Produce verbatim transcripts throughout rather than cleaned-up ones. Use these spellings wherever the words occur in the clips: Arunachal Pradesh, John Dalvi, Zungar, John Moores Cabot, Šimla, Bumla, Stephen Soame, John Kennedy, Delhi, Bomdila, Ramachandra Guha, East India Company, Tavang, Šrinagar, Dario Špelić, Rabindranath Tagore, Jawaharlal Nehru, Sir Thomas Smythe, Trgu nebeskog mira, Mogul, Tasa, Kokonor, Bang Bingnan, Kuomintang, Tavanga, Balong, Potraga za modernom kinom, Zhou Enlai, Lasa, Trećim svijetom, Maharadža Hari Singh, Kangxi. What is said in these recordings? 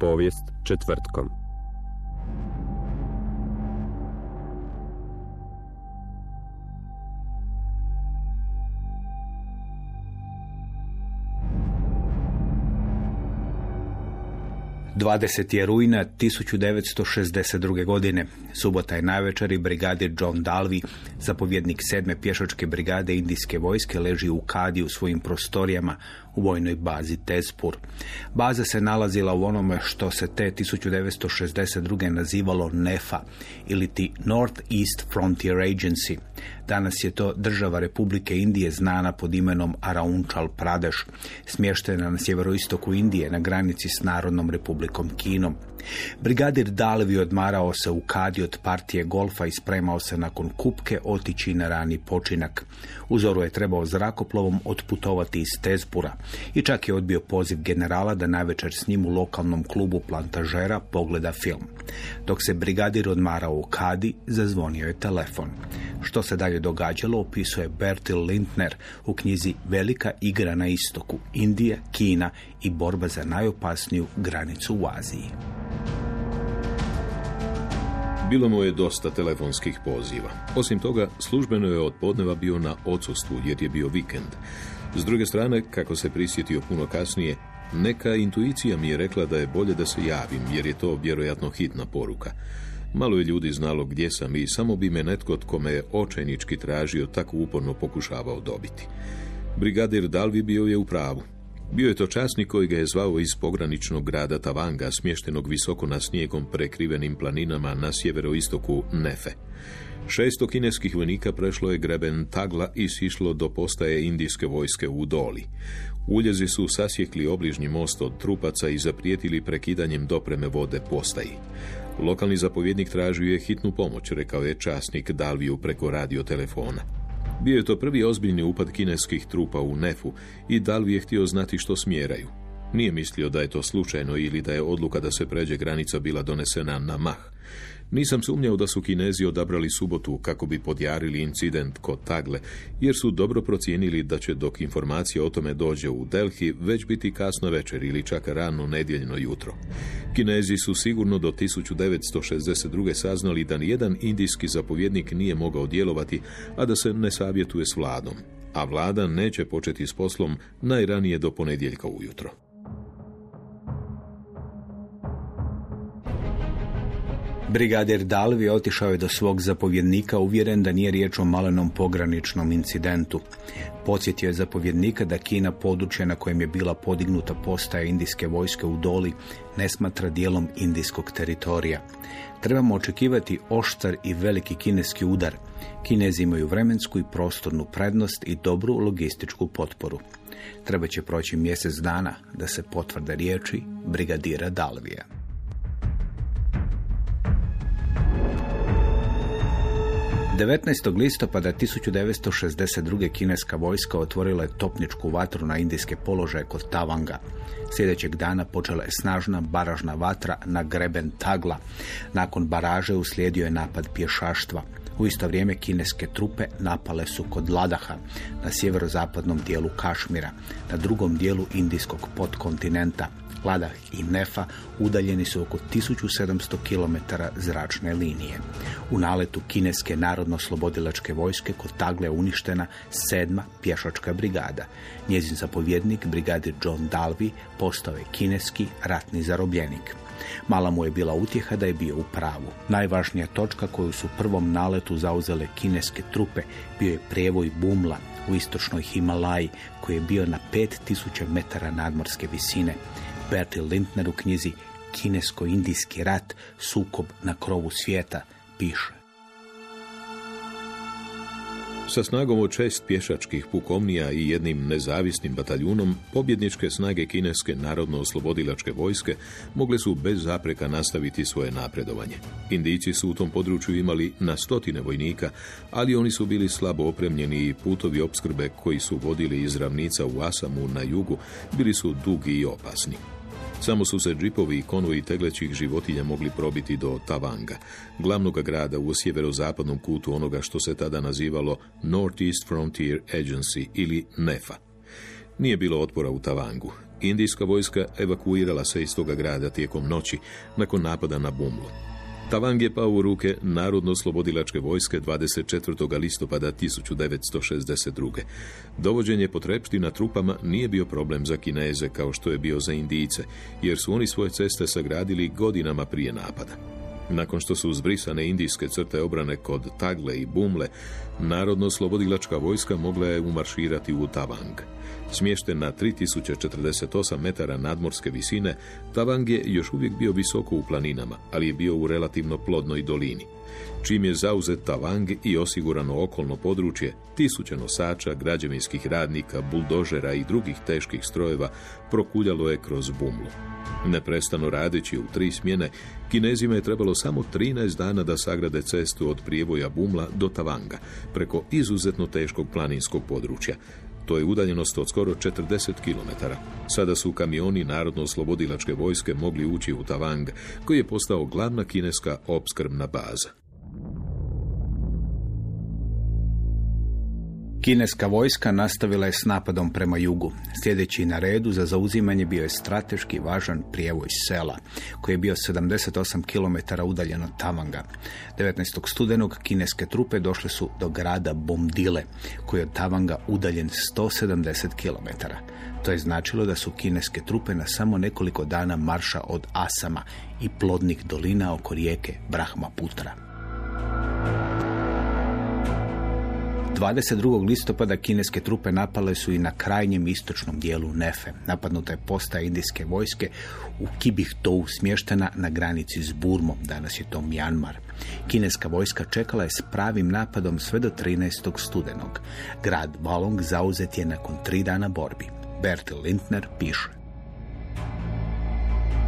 Povijest četvrtkom. dvadesetog rujna tisuću devetsto šezdeset druge. godine, subota je navečer, brigadir John Dalvi, zapovjednik sedme pješačke brigade indijske vojske, leži u kadi u svojim prostorijama u vojnoj bazi Tezpur. Baza se nalazila u onome što se te tisuću devetsto šezdeset druge. nazivalo NEFA ili ti North East Frontier Agency. Danas je to država Republike Indije znana pod imenom Arunachal Pradesh, smještena na sjeveroistoku Indije na granici s Narodnom republikom Kinom. Brigadir Dalvi odmarao se u kadi od partije golfa i spremao se nakon kupke otići na rani počinak. U zoru je trebao zrakoplovom otputovati iz Tezpura i čak je odbio poziv generala da navečer s njim u lokalnom klubu plantažera pogleda film. Dok se brigadir odmarao u kadi, zazvonio je telefon. Što se dalje događalo opisuje Bertil Lintner u knjizi Velika igra na istoku, Indija, Kina i borba za najopasniju granicu u Aziji. Bilo mu je dosta telefonskih poziva. Osim toga, službeno je od podneva bio na odsustvu jer je bio vikend. S druge strane, kako se prisjetio puno kasnije, neka intuicija mi je rekla da je bolje da se javim jer je to vjerojatno hitna poruka. Malo je ljudi znalo gdje sam i samo bi me netko tko me je očajnički tražio tako uporno pokušavao dobiti. Brigadir Dalvi bio je u pravu. Bio je to časnik koji ga je zvao iz pograničnog grada Tavanga, smještenog visoko na snijegom prekrivenim planinama na sjeveroistoku Nefe. Šesto kineskih vojnika prešlo je greben Tagla i sišlo do postaje indijske vojske u Doli. Uljezi su sasjekli obližnji most od trupaca i zaprijetili prekidanjem dopreme vode postaji. Lokalni zapovjednik tražio je hitnu pomoć, rekao je časnik Dalviju preko radiotelefona. Bio je to prvi ozbiljni upad kineskih trupa u Nefu i Dalvi je htio znati što smjeraju. Nije mislio da je to slučajno ili da je odluka da se pređe granica bila donesena na mah. Nisam sumnjao da su Kinezi odabrali subotu kako bi podjarili incident kod Tagle, jer su dobro procijenili da će dok informacija o tome dođe u Delhi već biti kasno večer ili čak rano nedjeljno jutro. Kinezi su sigurno do tisuću devetsto šezdeset druge. saznali da nijedan indijski zapovjednik nije mogao djelovati, a da se ne savjetuje s vladom, a vlada neće početi s poslom najranije do ponedjeljka ujutro. Brigadir Dalvi otišao je do svog zapovjednika uvjeren da nije riječ o malenom pograničnom incidentu. Podsjetio je zapovjednika da Kina područje na kojem je bila podignuta postaja indijske vojske u Doli ne smatra dijelom indijskog teritorija. Trebamo očekivati oštar i veliki kineski udar. Kinezi imaju vremensku i prostornu prednost i dobru logističku potporu. Treba će proći mjesec dana da se potvrde riječi brigadira Dalvija. devetnaestog listopada tisuću devetsto šezdeset druge. kineska vojska otvorila je topničku vatru na indijske položaje kod Tavanga. Sljedećeg dana počela je snažna baražna vatra na greben Tagla. Nakon baraže uslijedio je napad pješaštva. U isto vrijeme kineske trupe napale su kod Ladaha, na sjeverozapadnom dijelu Kašmira, na drugom dijelu indijskog potkontinenta. Ladakh i NEFA udaljeni su oko tisuću sedamsto kilometara zračne linije. U naletu kineske narodno-slobodilačke vojske kod Tagle je uništena sedma pješačka brigada. Njezin zapovjednik, brigadir John Dalvi, postao je kineski ratni zarobljenik. Mala mu je bila utjeha da je bio u pravu. Najvažnija točka koju su prvom naletu zauzele kineske trupe bio je prijevoj Bumla u istočnoj Himalaji, koji je bio na pet tisuća metara nadmorske visine. Bertil Lintner u knjizi Kinesko-indijski rat, sukob na krovu svijeta piše: sa snagom od šest pješačkih pukovnija i jednim nezavisnim bataljunom, pobjedničke snage kineske narodno-oslobodilačke vojske mogle su bez zapreka nastaviti svoje napredovanje. Indijci su u tom području imali na stotine vojnika, ali oni su bili slabo opremljeni i putovi opskrbe koji su vodili iz ravnica u Asamu na jugu bili su dugi i opasni. Samo su se džipovi i konvoji teglećih životinja mogli probiti do Tavanga, glavnog grada u sjeverozapadnom kutu onoga što se tada nazivalo North East Frontier Agency ili NEFA. Nije bilo otpora u Tavangu. Indijska vojska evakuirala se iz toga grada tijekom noći nakon napada na Bumlu. Tavang je pao u ruke Narodno-slobodilačke vojske dvadeset četvrtog listopada tisuću devetsto šezdeset druge. Dovođenje potrepština trupama nije bio problem za Kineze kao što je bio za Indijce, jer su oni svoje ceste sagradili godinama prije napada. Nakon što su zbrisane indijske crte obrane kod Tagle i Bumle, Narodno-slobodilačka vojska mogla je umarširati u Tavang. Smješten na tri tisuće četrdeset osam metara nadmorske visine, Tavang je još uvijek bio visoko u planinama, ali je bio u relativno plodnoj dolini. Čim je zauzet Tavang i osigurano okolno područje, tisuće nosača, građevinskih radnika, buldožera i drugih teških strojeva prokuljalo je kroz Bumlu. Neprestano radeći u tri smjene, Kinezima je trebalo samo trinaest dana da sagrade cestu od prijevoja Bumla do Tavanga, preko izuzetno teškog planinskog područja. To je udaljenost od skoro četrdeset kilometara. Sada su kamioni Narodno-oslobodilačke vojske mogli ući u Tavang, koji je postao glavna kineska opskrbna baza. Kineska vojska nastavila je s napadom prema jugu. Sljedeći na redu za zauzimanje bio je strateški važan prijevoj sela, koji je bio sedamdeset osam kilometara udaljen od Tavanga. devetnaestog studenog kineske trupe došle su do grada Bomdile, koji je od Tavanga udaljen sto sedamdeset kilometara. To je značilo da su kineske trupe na samo nekoliko dana marša od Asama i plodnih dolina oko rijeke Brahmaputra. dvadeset drugog listopada kineske trupe napale su i na krajnjem istočnom dijelu Nefe. Napadnuta je postaja indijske vojske u Kibihtou, smještena na granici s Burmom, danas je to Mjanmar. Kineska vojska čekala je s pravim napadom sve do trinaestog studenog. Grad Balong zauzet je nakon tri dana borbi. Bertil Lintner piše: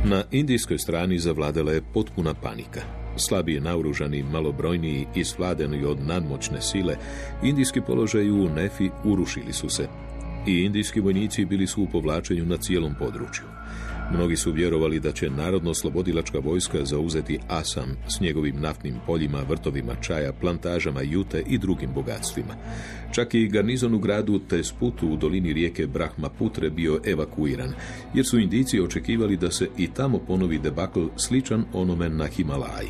na indijskoj strani zavladala je potpuna panika. Slabije naoružani, malobrojniji i svladani od nadmoćne sile, indijski položaj u Nefi urušili su se. I indijski vojnici bili su u povlačenju na cijelom području. Mnogi su vjerovali da će Narodno-oslobodilačka vojska zauzeti Asam s njegovim naftnim poljima, vrtovima čaja, plantažama jute i drugim bogatstvima. Čak i garnizon u gradu Tezputu u dolini rijeke Brahmaputre bio evakuiran, jer su Indijci očekivali da se i tamo ponovi debakl sličan onome na Himalaji.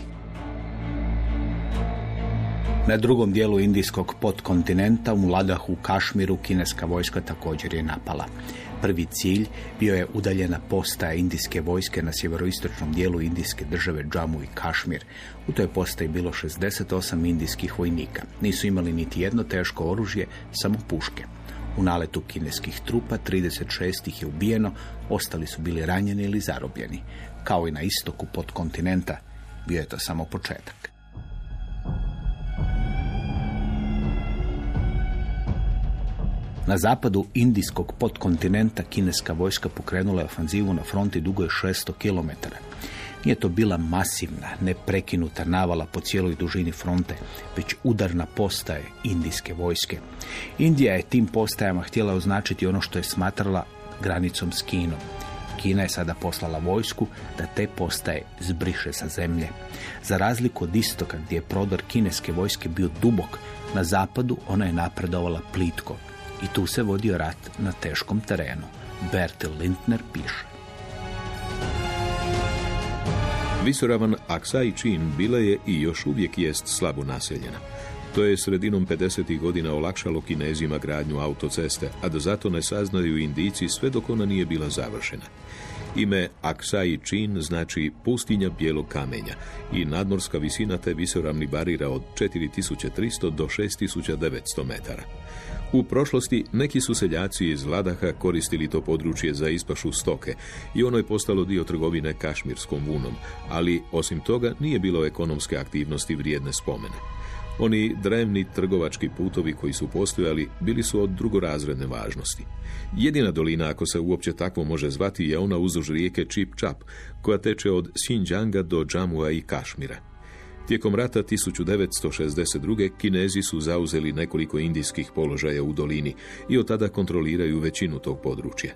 Na drugom dijelu indijskog podkontinenta, u Ladakhu, Kašmiru, kineska vojska također je napala. Prvi cilj bio je udaljena postaja indijske vojske na sjeveroistočnom dijelu indijske države Džamu i Kašmir. U toj postaji bilo šezdeset osam indijskih vojnika. Nisu imali niti jedno teško oružje, samo puške. U naletu kineskih trupa trideset šest ih je ubijeno, ostali su bili ranjeni ili zarobljeni. Kao i na istoku podkontinenta, bio je to samo početak. Na zapadu indijskog podkontinenta kineska vojska pokrenula je ofanzivu na fronti dugoj šesto kilometara. Nije to bila masivna, neprekinuta navala po cijeloj dužini fronte, već udarna postaje indijske vojske. Indija je tim postajama htjela označiti ono što je smatrala granicom s Kinom. Kina je sada poslala vojsku da te postaje zbriše sa zemlje. Za razliku od istoka, gdje je prodor kineske vojske bio dubok, na zapadu ona je napredovala plitko. I tu se vodio rat na teškom terenu. Bertil Lintner piše: Visoravan Aksai Chin bila je i još uvijek jest slabo naseljena. To je sredinom pedesetih godina olakšalo Kinezima gradnju autoceste, a da zato ne saznaju Indijci sve dok ona nije bila završena. Ime Aksai Chin znači pustinja bijelog kamenja i nadmorska visina te visoravni barira od četiri tisuće tristo do šest tisuća devetsto metara. U prošlosti neki su seljaci iz Ladaha koristili to područje za ispašu stoke i ono je postalo dio trgovine kašmirskom vunom, ali osim toga nije bilo ekonomske aktivnosti vrijedne spomene. Oni drevni trgovački putovi koji su postojali bili su od drugorazredne važnosti. Jedina dolina, ako se uopće tako može zvati, je ona uzduž rijeke Čip-Čap, koja teče od Xinjianga do Džamua i Kašmira. Tijekom rata tisuću devetsto šezdeset druge. Kinezi su zauzeli nekoliko indijskih položaja u dolini i od tada kontroliraju većinu tog područja.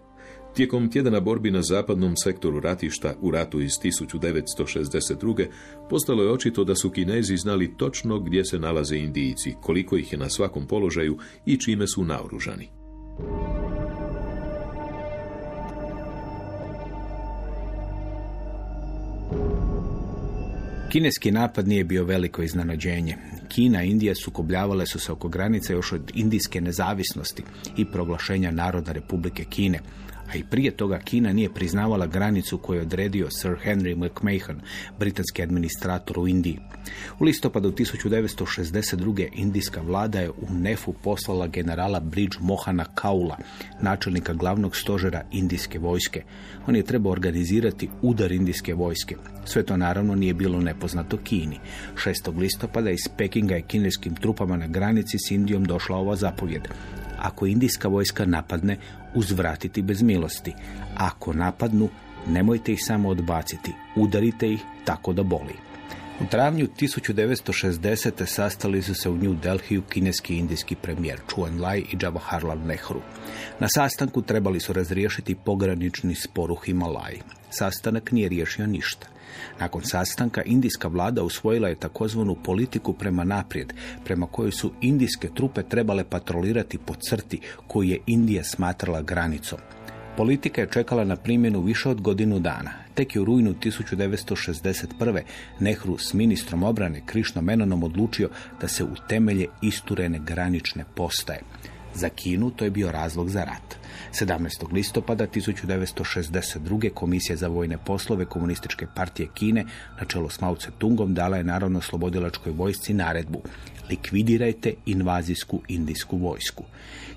Tijekom tjedana borbi na zapadnom sektoru ratišta u ratu iz tisuću devetsto šezdeset druge. postalo je očito da su Kinezi znali točno gdje se nalaze Indijci, koliko ih je na svakom položaju i čime su naoružani. Kineski napad nije bio veliko iznenađenje. Kina i Indija sukobljavale su se oko granice još od indijske nezavisnosti i proglašenja Narodne republike Kine. A i prije toga Kina nije priznavala granicu koju je odredio Sir Henry McMahon, britanski administrator u Indiji. U listopadu tisuću devetsto šezdeset druge. indijska vlada je u Nefu poslala generala Bridž Mohana Kaula, načelnika glavnog stožera indijske vojske. On je trebao organizirati udar indijske vojske. Sve to naravno nije bilo nepoznato Kini. šestog listopada iz Pekinga je kineskim trupama na granici s Indijom došla ova zapovjed. Ako indijska vojska napadne, uzvratiti bez milosti. Ako napadnu, nemojte ih samo odbaciti, udarite ih tako da boli. U travnju tisuću devetsto šezdesete. sastali su se u New Delhiju kineski i indijski premijer Zhou Enlai i Jawaharlal Nehru. Na sastanku trebali su razriješiti pogranični spor u Himalaji. Sastanak nije riješio ništa. Nakon sastanka indijska vlada usvojila je takozvanu politiku prema naprijed, prema kojoj su indijske trupe trebale patrolirati po crti koju je Indija smatrala granicom. Politika je čekala na primjenu više od godinu dana. Tek je u rujnu tisuću devetsto šezdeset prve. Nehru s ministrom obrane Krišnom Menonom odlučio da se utemelje isturene granične postaje. Za Kinu to je bio razlog za rat. sedamnaestog listopada tisuću devetsto šezdeset druge. Komisija za vojne poslove Komunističke partije Kine na čelu s Mao Zedongom dala je narodno-slobodilačkoj vojsci naredbu: likvidirajte invazijsku indijsku vojsku.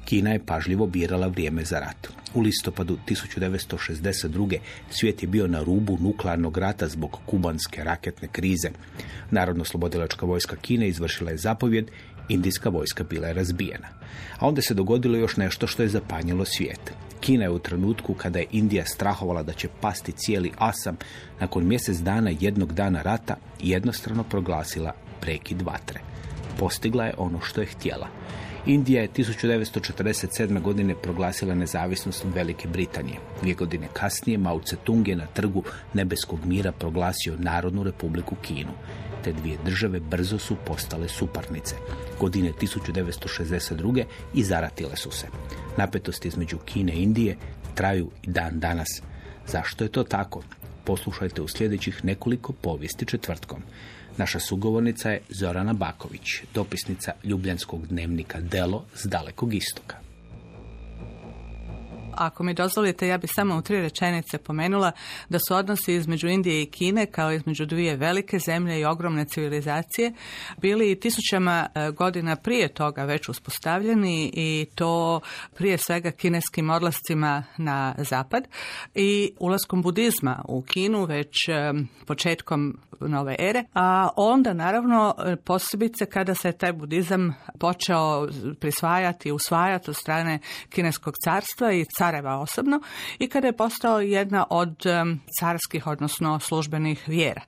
Kina je pažljivo birala vrijeme za rat. U listopadu tisuću devetsto šezdeset druge. svijet je bio na rubu nuklearnog rata zbog kubanske raketne krize. Narodno-slobodilačka vojska Kine izvršila je zapovjed, indijska vojska bila je razbijena. A onda se dogodilo još nešto što je zapanjilo svijet. Kina je u trenutku kada je Indija strahovala da će pasti cijeli Asam, nakon mjesec dana jednog dana rata jednostrano proglasila prekid vatre. Postigla je ono što je htjela. Indija je tisuću devetsto četrdeset sedme. godine proglasila nezavisnost od Velike Britanije. Dvije godine kasnije Mao Zedong je na trgu Nebeskog mira proglasio Narodnu republiku Kinu. Te dvije države brzo su postale suparnice. Godine tisuću devetsto šezdeset druge. i zaratile su se. Napetosti između Kine i Indije traju i dan danas. Zašto je to tako? Poslušajte u sljedećih nekoliko povijesti četvrtkom. Naša sugovornica je Zorana Baković, dopisnica Ljubljanskog dnevnika Delo s Dalekog istoka. Ako mi dozvolite, ja bih samo u tri rečenice pomenula da su odnosi između Indije i Kine, kao između dvije velike zemlje i ogromne civilizacije, bili i tisućama godina prije toga već uspostavljeni, i to prije svega kineskim odlascima na zapad i ulaskom budizma u Kinu već početkom nove ere, a onda naravno posebice kada se taj budizam počeo prisvajati, usvajati od strane Kineskog carstva i careva osobno, i kada je postao jedna od carskih, odnosno službenih vjera.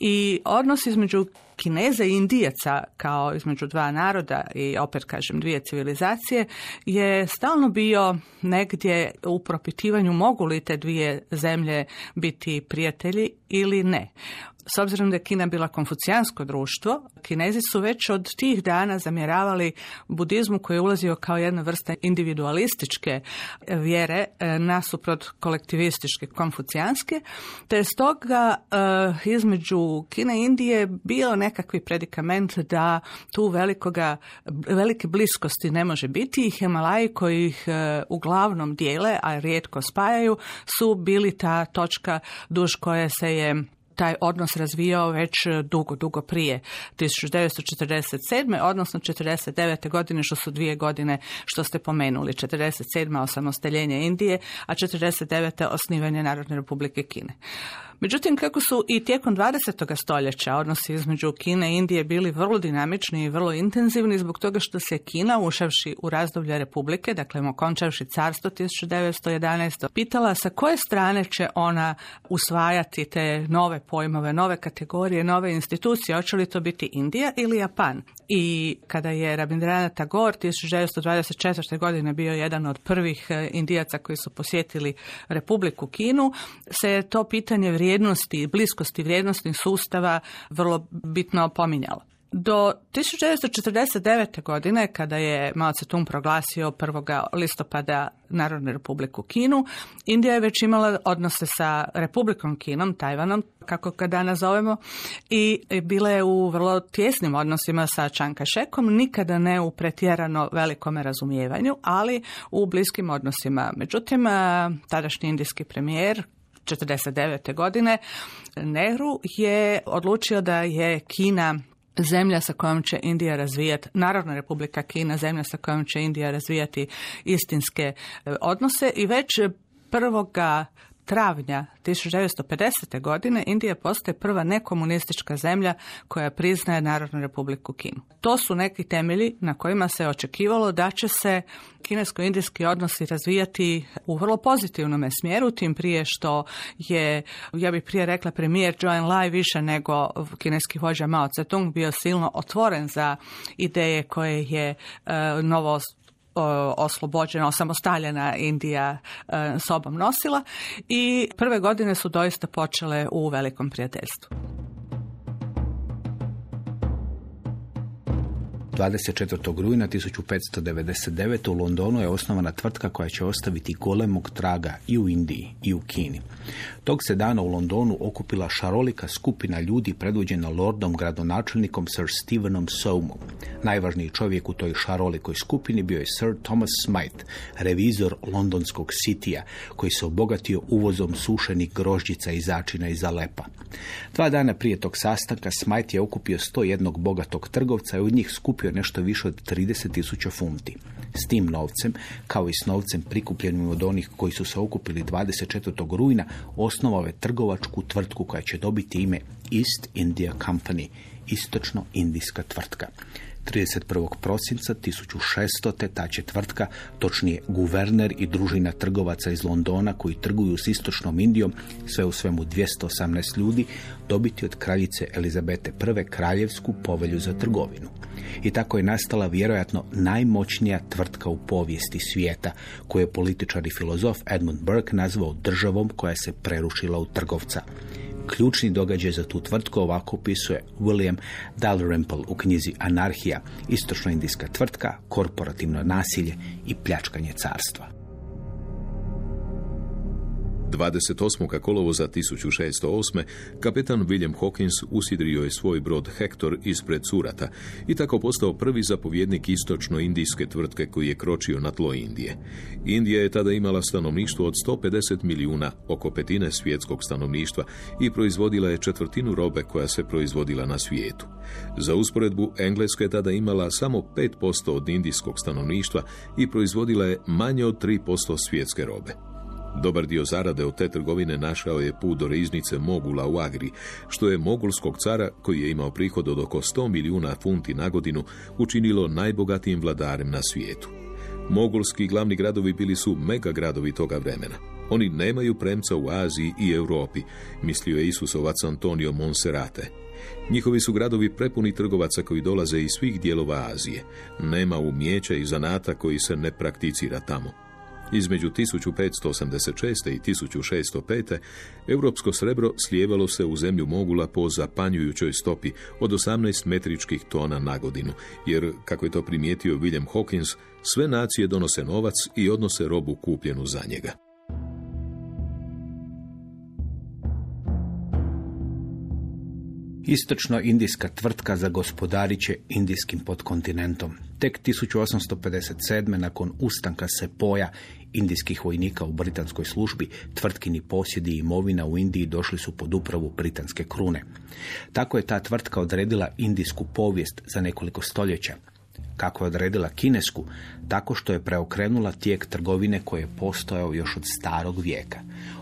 I odnos između Kineza i Indijaca, kao između dva naroda i opet kažem dvije civilizacije, je stalno bio negdje u propitivanju mogu li te dvije zemlje biti prijatelji ili ne. S obzirom da je Kina bila konfucijansko društvo, Kinezi su već od tih dana zamjeravali budizmu koji je ulazio kao jedna vrsta individualističke vjere nasuprot kolektivističke, konfucijanske, te je stoga između Kine i Indije bio nekakvi predikament da tu velikoga, velike bliskosti ne može biti i Himalaji koji ih uglavnom dijele, a rijetko spajaju, su bili ta točka duž koje se je taj odnos razvijao već dugo, dugo prije. tisuću devetsto četrdeset sedme odnosno četrdeset devete godine, što su dvije godine što ste pomenuli. četrdeset sedma osamostaljenje Indije, a četrdeset deveta osnivanje Narodne republike Kine. Međutim, kako su i tijekom dvadesetog stoljeća odnosi između Kine i Indije bili vrlo dinamični i vrlo intenzivni zbog toga što se Kina, ušavši u razdoblje republike, dakle okončavši carstvo tisuću devetsto jedanaeste pitala sa koje strane će ona usvajati te nove pojmove, nove kategorije, nove institucije, hoće li to biti Indija ili Japan. I kada je Rabindranath Tagore tisuću devetsto dvadeset četvrte godine bio jedan od prvih Indijaca koji su posjetili Republiku Kinu, se to pitanje vrijednosti i bliskosti vrijednostnih sustava vrlo bitno pominjalo. Do tisuću devetsto četrdeset devete godine, kada je Mao Zedong proglasio prvog listopada Narodnu republiku Kinu, Indija je već imala odnose sa Republikom Kinom, Tajvanom, kako ga danas zovemo, i bila je u vrlo tjesnim odnosima sa Chiang Kai-shekom, nikada ne u pretjerano velikome razumijevanju, ali u bliskim odnosima. Međutim, tadašnji indijski premijer četrdeset devete godine Nehru je odlučio da je Kina zemlja sa kojom će Indija razvijati, Narodna republika Kina, zemlja sa kojom će Indija razvijati istinske odnose i već prvoga travnja tisuću devetsto pedesete godine Indija postaje prva nekomunistička zemlja koja priznaje Narodnu republiku Kinu. To su neki temelji na kojima se očekivalo da će se kinesko-indijski odnosi razvijati u vrlo pozitivnom smjeru, tim prije što je, ja bih prije rekla, premijer Zhou Enlai više nego kineski vođa Mao Zedong bio silno otvoren za ideje koje je e, novo oslobođena, osamostaljena Indija e, sobom nosila i prve godine su doista počele u velikom prijateljstvu. dvadeset četvrtog rujna tisuću petsto devedeset devete u Londonu je osnovana tvrtka koja će ostaviti golemog traga i u Indiji i u Kini. Tog se dana u Londonu okupila šarolika skupina ljudi predvođena lordom gradonačelnikom Sir Stephenom Soamom. Najvažniji čovjek u toj šarolikoj skupini bio je Sir Thomas Smythe, revizor londonskog sitija, koji se obogatio uvozom sušenih grožđica i začina iz Alepa. Dva dana prije tog sastanka Smythe je okupio sto jedan bogatog trgovca i od njih skupio nešto više od trideset tisuća funti. S tim novcem, kao i s novcem prikupljenim od onih koji su se okupili dvadeset četvrtog rujna, osnovao je trgovačku tvrtku koja će dobiti ime East India Company, istočno-indijska tvrtka. trideset prvog prosinca tisuću šeststote ta će tvrtka, točnije guverner i družina trgovaca iz Londona koji trguju s istočnom Indijom, sve u svemu dvjesto osamnaest ljudi, dobiti od kraljice Elizabete prve kraljevsku povelju za trgovinu. I tako je nastala vjerojatno najmoćnija tvrtka u povijesti svijeta, koju je političar i filozof Edmund Burke nazvao državom koja se prerušila u trgovca. Ključni događaj za tu tvrtku ovako opisuje William Dalrymple u knjizi Anarhija, istočnoindijska tvrtka, korporativno nasilje i pljačkanje carstva. dvadeset osmog kolovoza tisuću šeststo osme kapetan William Hawkins usidrio je svoj brod Hektor ispred Surata i tako postao prvi zapovjednik istočno-indijske tvrtke koji je kročio na tlo Indije. Indija je tada imala stanovništvo od sto pedeset milijuna, oko petine svjetskog stanovništva i proizvodila je četvrtinu robe koja se proizvodila na svijetu. Za usporedbu, Engleska je tada imala samo pet posto od indijskog stanovništva i proizvodila je manje od tri posto svjetske robe. Dobar dio zarade od te trgovine našao je put do riznice Mogula u Agri, što je mogulskog cara, koji je imao prihod od oko sto milijuna funti na godinu, učinilo najbogatijim vladarem na svijetu. Mogulski glavni gradovi bili su megagradovi toga vremena. Oni nemaju premca u Aziji i Europi, mislio je Isusovac Antonio Monserrate. Njihovi su gradovi prepuni trgovaca koji dolaze iz svih dijelova Azije. Nema umjeća i zanata koji se ne prakticira tamo. Između tisuću petsto osamdeset šeste. i tisuću šesto pete. europsko srebro slijevalo se u zemlju Mogula po zapanjujućoj stopi od osamnaest metričkih tona na godinu, jer, kako je to primijetio William Hawkins, sve nacije donose novac i odnose robu kupljenu za njega. Istočno-indijska tvrtka zagospodarit će indijskim potkontinentom. Tek tisuću osamsto pedeset sedme. nakon ustanka sepoja indijskih vojnika u britanskoj službi, tvrtkini posjedi i imovina u Indiji došli su pod upravu britanske krune. Tako je ta tvrtka odredila indijsku povijest za nekoliko stoljeća. Kako je odredila kinesku? Tako što je preokrenula tijek trgovine koji je postojao još od starog vijeka.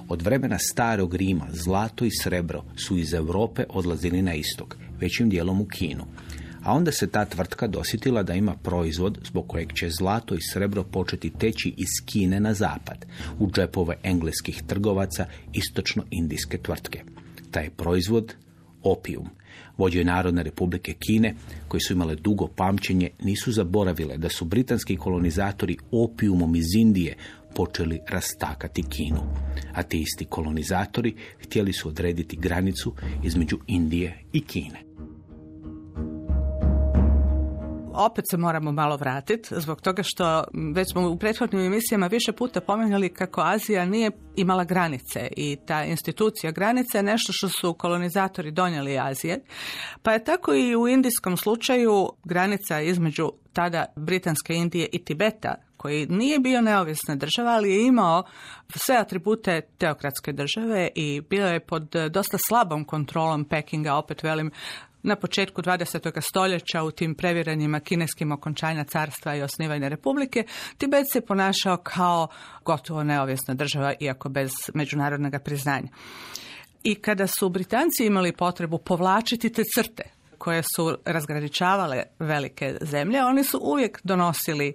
Od vremena starog Rima zlato i srebro su iz Europe odlazili na istok, većim dijelom u Kinu. A onda se ta tvrtka dosjetila da ima proizvod zbog kojeg će zlato i srebro početi teći iz Kine na zapad, u džepove engleskih trgovaca istočno-indijske tvrtke. Taj proizvod, opijum. Vođe Narodne republike Kine, koji su imale dugo pamćenje, nisu zaboravile da su britanski kolonizatori opijumom iz Indije počeli rastakati Kinu. A ti isti kolonizatori htjeli su odrediti granicu između Indije i Kine. Opet se moramo malo vratiti, zbog toga što već smo u prethodnim emisijama više puta pomenuli kako Azija nije imala granice i ta institucija granice je nešto što su kolonizatori donijeli Azije. Pa je tako i u indijskom slučaju granica između tada Britanske Indije i Tibeta, koji nije bio neovisna država, ali je imao sve atribute teokratske države i bio je pod dosta slabom kontrolom Pekinga, opet velim, na početku dvadesetog stoljeća u tim previranjima kineskim okončanja carstva i osnivanja republike, Tibet se ponašao kao gotovo neovisna država, iako bez međunarodnog priznanja. I kada su Britanci imali potrebu povlačiti te crte koje su razgraničavale velike zemlje, oni su uvijek donosili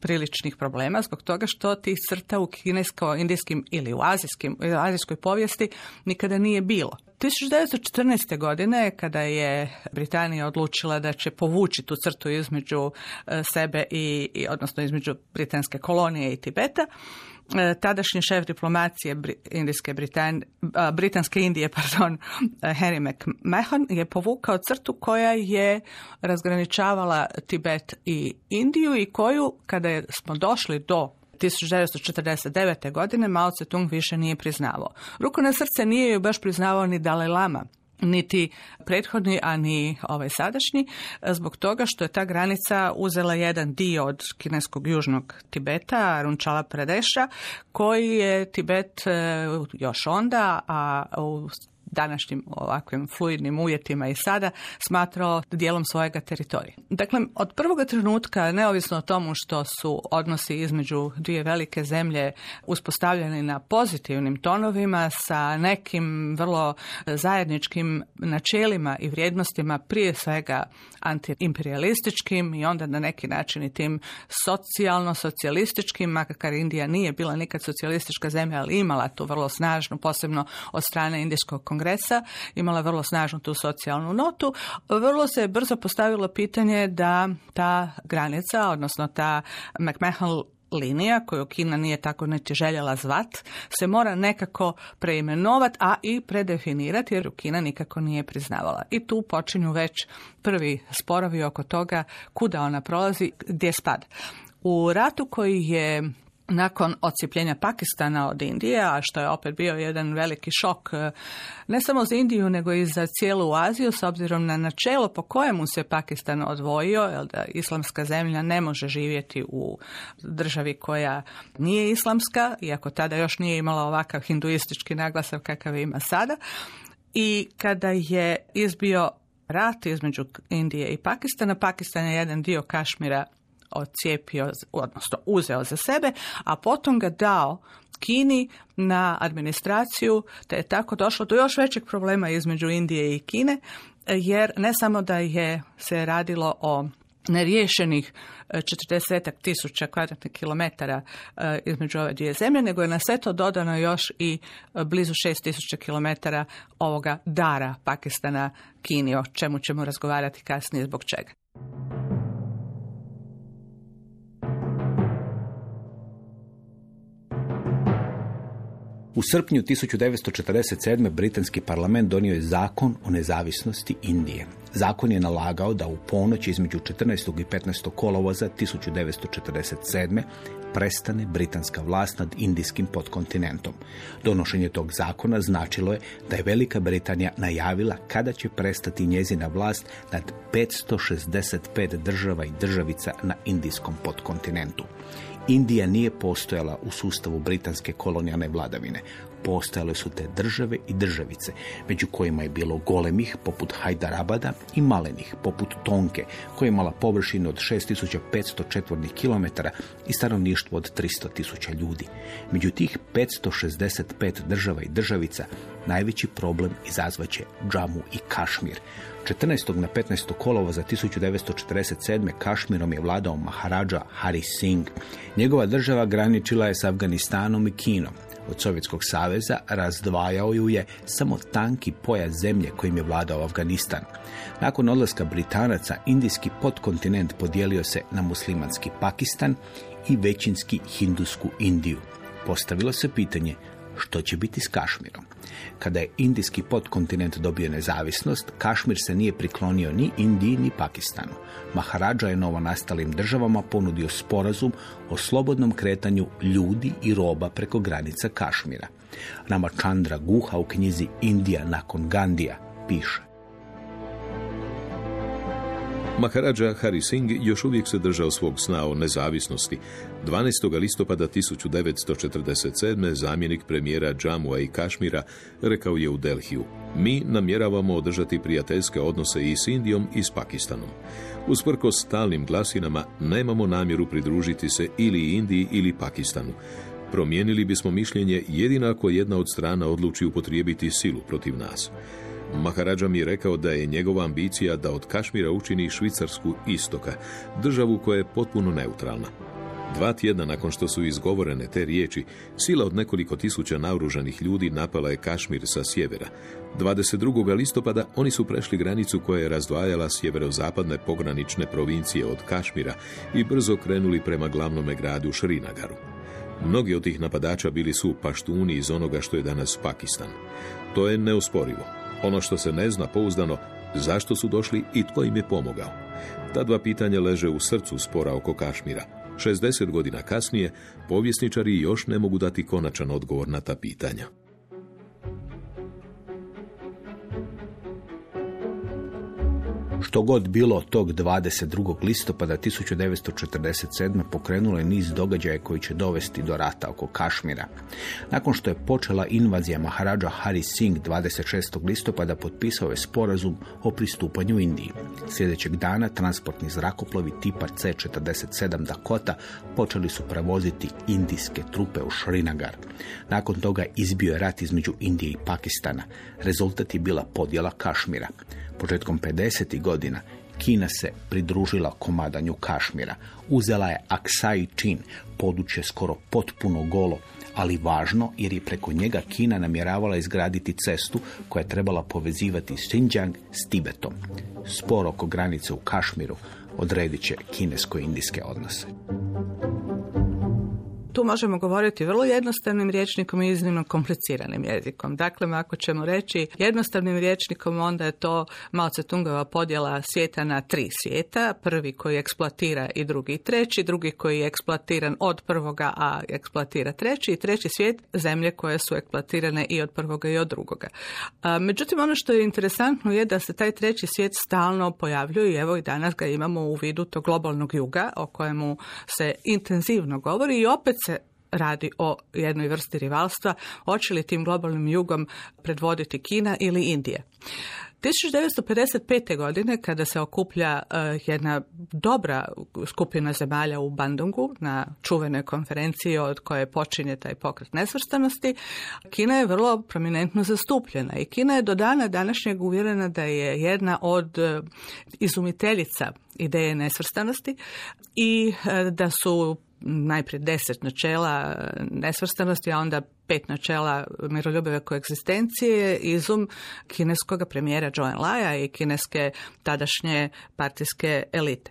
priličnih problema zbog toga što tih crta u kinesko-indijskim ili u azijskim, u azijskoj povijesti nikada nije bilo. tisuću devetsto četrnaeste. godine, kada je Britanija odlučila da će povući tu crtu između sebe i, i odnosno između britanske kolonije i Tibeta, tadašnji šef diplomacije Indijske Britan... Britanske Indije, pardon, Henry McMahon, je povukao crtu koja je razgraničavala Tibet i Indiju i koju, kada smo došli do tisuću devetsto četrdeset devete. godine, Mao Zedong više nije priznavao. Ruku na srce nije ju baš priznavao ni Dalaj Lama, niti prethodni, a ni ovaj sadašnji, zbog toga što je ta granica uzela jedan dio od kineskog južnog Tibeta, Arunachala Pradeša, koji je Tibet još onda, a u današnjim ovakvim fluidnim uvjetima i sada, smatrao dijelom svojega teritorija. Dakle, od prvoga trenutka, neovisno o tomu što su odnosi između dvije velike zemlje uspostavljeni na pozitivnim tonovima, sa nekim vrlo zajedničkim načelima i vrijednostima, prije svega antiimperijalističkim i onda na neki način i tim socijalno-socijalističkim, makar Indija nije bila nikad socijalistička zemlja, ali imala tu vrlo snažnu, posebno od strane Indijskog kongresa, kongresa, imala vrlo snažnu tu socijalnu notu, vrlo se je brzo postavilo pitanje da ta granica, odnosno ta McMahon linija, koju Kina nije tako niti željela zvat, se mora nekako preimenovati, a i predefinirati, jer Kina nikako nije priznavala. I tu počinju već prvi sporovi oko toga kuda ona prolazi, gdje spada. U ratu koji je nakon odcijepljenja Pakistana od Indije, a što je opet bio jedan veliki šok ne samo za Indiju, nego i za cijelu Aziju, s obzirom na načelo po kojemu se Pakistan odvojio, jer da islamska zemlja ne može živjeti u državi koja nije islamska, iako tada još nije imala ovakav hinduistički naglasak kakav ima sada. I kada je izbio rat između Indije i Pakistana, Pakistan je jedan dio Kašmira odcijepio, odnosno uzeo za sebe, a potom ga dao Kini na administraciju, te je tako došlo do još većeg problema između Indije i Kine, jer ne samo da je se radilo o neriješenih četrdeset tisuća kvadratnih kilometara između ove dvije zemlje, nego je na sve to dodano još i blizu šest tisuća kilometara ovoga dara Pakistana Kini, o čemu ćemo razgovarati kasnije zbog čega. U srpnju tisuću devetsto četrdeset sedme. britanski parlament donio je zakon o nezavisnosti Indije. Zakon je nalagao da u ponoć između četrnaestog i petnaestog kolovoza tisuću devetsto četrdeset sedme. prestane britanska vlast nad indijskim podkontinentom. Donošenje tog zakona značilo je da je Velika Britanija najavila kada će prestati njezina vlast nad petsto šezdeset pet država i državica na indijskom podkontinentu. Indija nije postojala u sustavu britanske kolonijalne vladavine. Postojale su te države i državice, među kojima je bilo golemih, poput Hajdarabada, i malenih, poput Tonke, koja je imala površinu od šest tisuća petsto četvornih kilometara i stanovništvo od tristo tisuća ljudi. Među tih petsto šezdeset pet država i državica najveći problem izazvaće Džamu i Kašmir. četrnaestog na petnaestog kolovoza tisuću devetsto četrdeset sedme. Kašmirom je vladao Maharadža Hari Singh. Njegova država graničila je s Afganistanom i Kinom. Od Sovjetskog saveza razdvajao ju je samo tanki pojas zemlje kojim je vladao Afganistan. Nakon odlaska Britanaca, indijski podkontinent podijelio se na muslimanski Pakistan i većinski hindusku Indiju. Postavilo se pitanje što će biti s Kašmirom. Kada je indijski podkontinent dobio nezavisnost, Kašmir se nije priklonio ni Indiji ni Pakistanu. Maharadža je novonastalim državama ponudio sporazum o slobodnom kretanju ljudi i roba preko granica Kašmira. Ramachandra Guha u knjizi Indija nakon Gandija piše: Maharadža Hari Singh još uvijek se držao svog sna o nezavisnosti. dvanaestog listopada tisuću devetsto četrdeset sedme. zamjenik premijera Džamua i Kašmira rekao je u Delhiju: mi namjeravamo održati prijateljske odnose i s Indijom i s Pakistanom. Usprkos stalnim glasinama, nemamo namjeru pridružiti se ili Indiji ili Pakistanu. Promijenili bismo mišljenje jedina ako jedna od strana odluči upotrijebiti silu protiv nas. Maharadža mi je rekao da je njegova ambicija da od Kašmira učini Švicarsku istoka, državu koja je potpuno neutralna. Dva tjedna nakon što su izgovorene te riječi, sila od nekoliko tisuća naoružanih ljudi napala je Kašmir sa sjevera. dvadeset drugog listopada oni su prešli granicu koja je razdvajala sjeverozapadne pogranične provincije od Kašmira i brzo krenuli prema glavnome gradu Šrinagaru. Mnogi od tih napadača bili su paštuni iz onoga što je danas Pakistan. To je neosporivo. Ono što se ne zna pouzdano, zašto su došli i tko im je pomogao. Ta dva pitanja leže u srcu spora oko Kašmira. šezdeset godina kasnije, povjesničari još ne mogu dati konačan odgovor na ta pitanja. Što god bilo, tog dvadeset drugog listopada tisuću devetsto četrdeset sedme. pokrenulo je niz događaja koji će dovesti do rata oko Kašmira. Nakon što je počela invazija, Maharadža Hari Singh dvadeset šestog listopada potpisao je sporazum o pristupanju Indiji. Sljedećeg dana transportni zrakoplovi tipa C četrdeset sedam Dakota počeli su prevoziti indijske trupe u Šrinagar. Nakon toga izbio je rat između Indije i Pakistana. Rezultat je bila podjela Kašmira. Početkom pedesetih godina Kina se pridružila komadanju Kašmira. Uzela je Aksai Chin, područje skoro potpuno golo, ali važno jer je preko njega Kina namjeravala izgraditi cestu koja je trebala povezivati Xinjiang s Tibetom. Spor oko granice u Kašmiru odredit će kinesko-indijske odnose. Tu možemo govoriti vrlo jednostavnim rječnikom i iznimno kompliciranim jezikom. Dakle, ako ćemo reći jednostavnim rječnikom, onda je to Mao Zedongova podjela svijeta na tri svijeta. Prvi koji eksploatira i drugi i treći, drugi koji je eksploatiran od prvoga, a eksploatira treći, i treći svijet zemlje koje su eksploatirane i od prvoga i od drugoga. A, međutim, ono što je interesantno je da se taj treći svijet stalno pojavljuje i evo i danas ga imamo u vidu tog globalnog juga o kojemu se intenzivno govori i opet se radi o jednoj vrsti rivalstva, hoće li tim globalnim jugom predvoditi Kina ili Indija. tisuću devetsto pedeset pete. godine, kada se okuplja uh, jedna dobra skupina zemalja u Bandungu na čuvenoj konferenciji od koje počinje taj pokret nesvrstanosti, Kina je vrlo prominentno zastupljena i Kina je do dana današnjeg uvjerena da je jedna od uh, izumiteljica ideje nesvrstanosti i uh, da su najprije deset načela nesvrstanosti, a onda pet načela miroljubive koegzistencije, izum kineskog premijera Zhou Enlaia i kineske tadašnje partijske elite.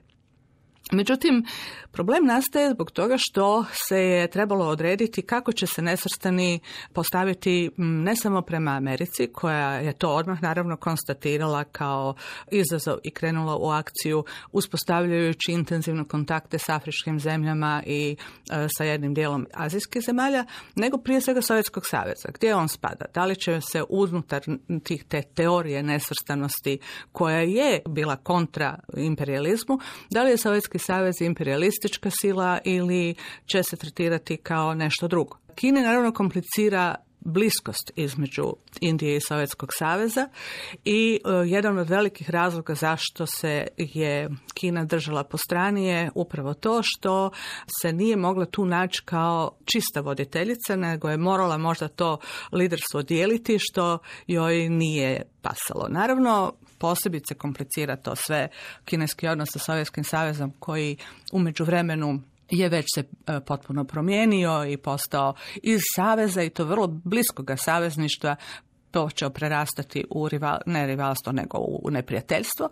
Međutim, problem nastaje zbog toga što se je trebalo odrediti kako će se nesvrstani postaviti ne samo prema Americi, koja je to odmah naravno konstatirala kao izazov i krenula u akciju uspostavljajući intenzivne kontakte s afričkim zemljama i e, sa jednim dijelom azijskih zemalja, nego prije svega Sovjetskog saveza. Gdje on spada? Da li će se unutar tih te teorije nesvrstanosti koja je bila kontra imperijalizmu, da li je Sovjetski savez imperialistička sila ili će se tretirati kao nešto drugo. Kina naravno komplicira bliskost između Indije i Sovjetskog saveza i uh, jedan od velikih razloga zašto se je Kina držala po strani je upravo to što se nije mogla tu naći kao čista voditeljica, nego je morala možda to liderstvo dijeliti što joj nije pasalo. Naravno, posebice komplicira to sve kineski odnos sa Sovjetskim savezom koji u međuvremenu je već se potpuno promijenio i postao iz saveza i to vrlo bliskoga savezništva počeo prerastati u rival, ne rivalstvo nego u neprijateljstvo,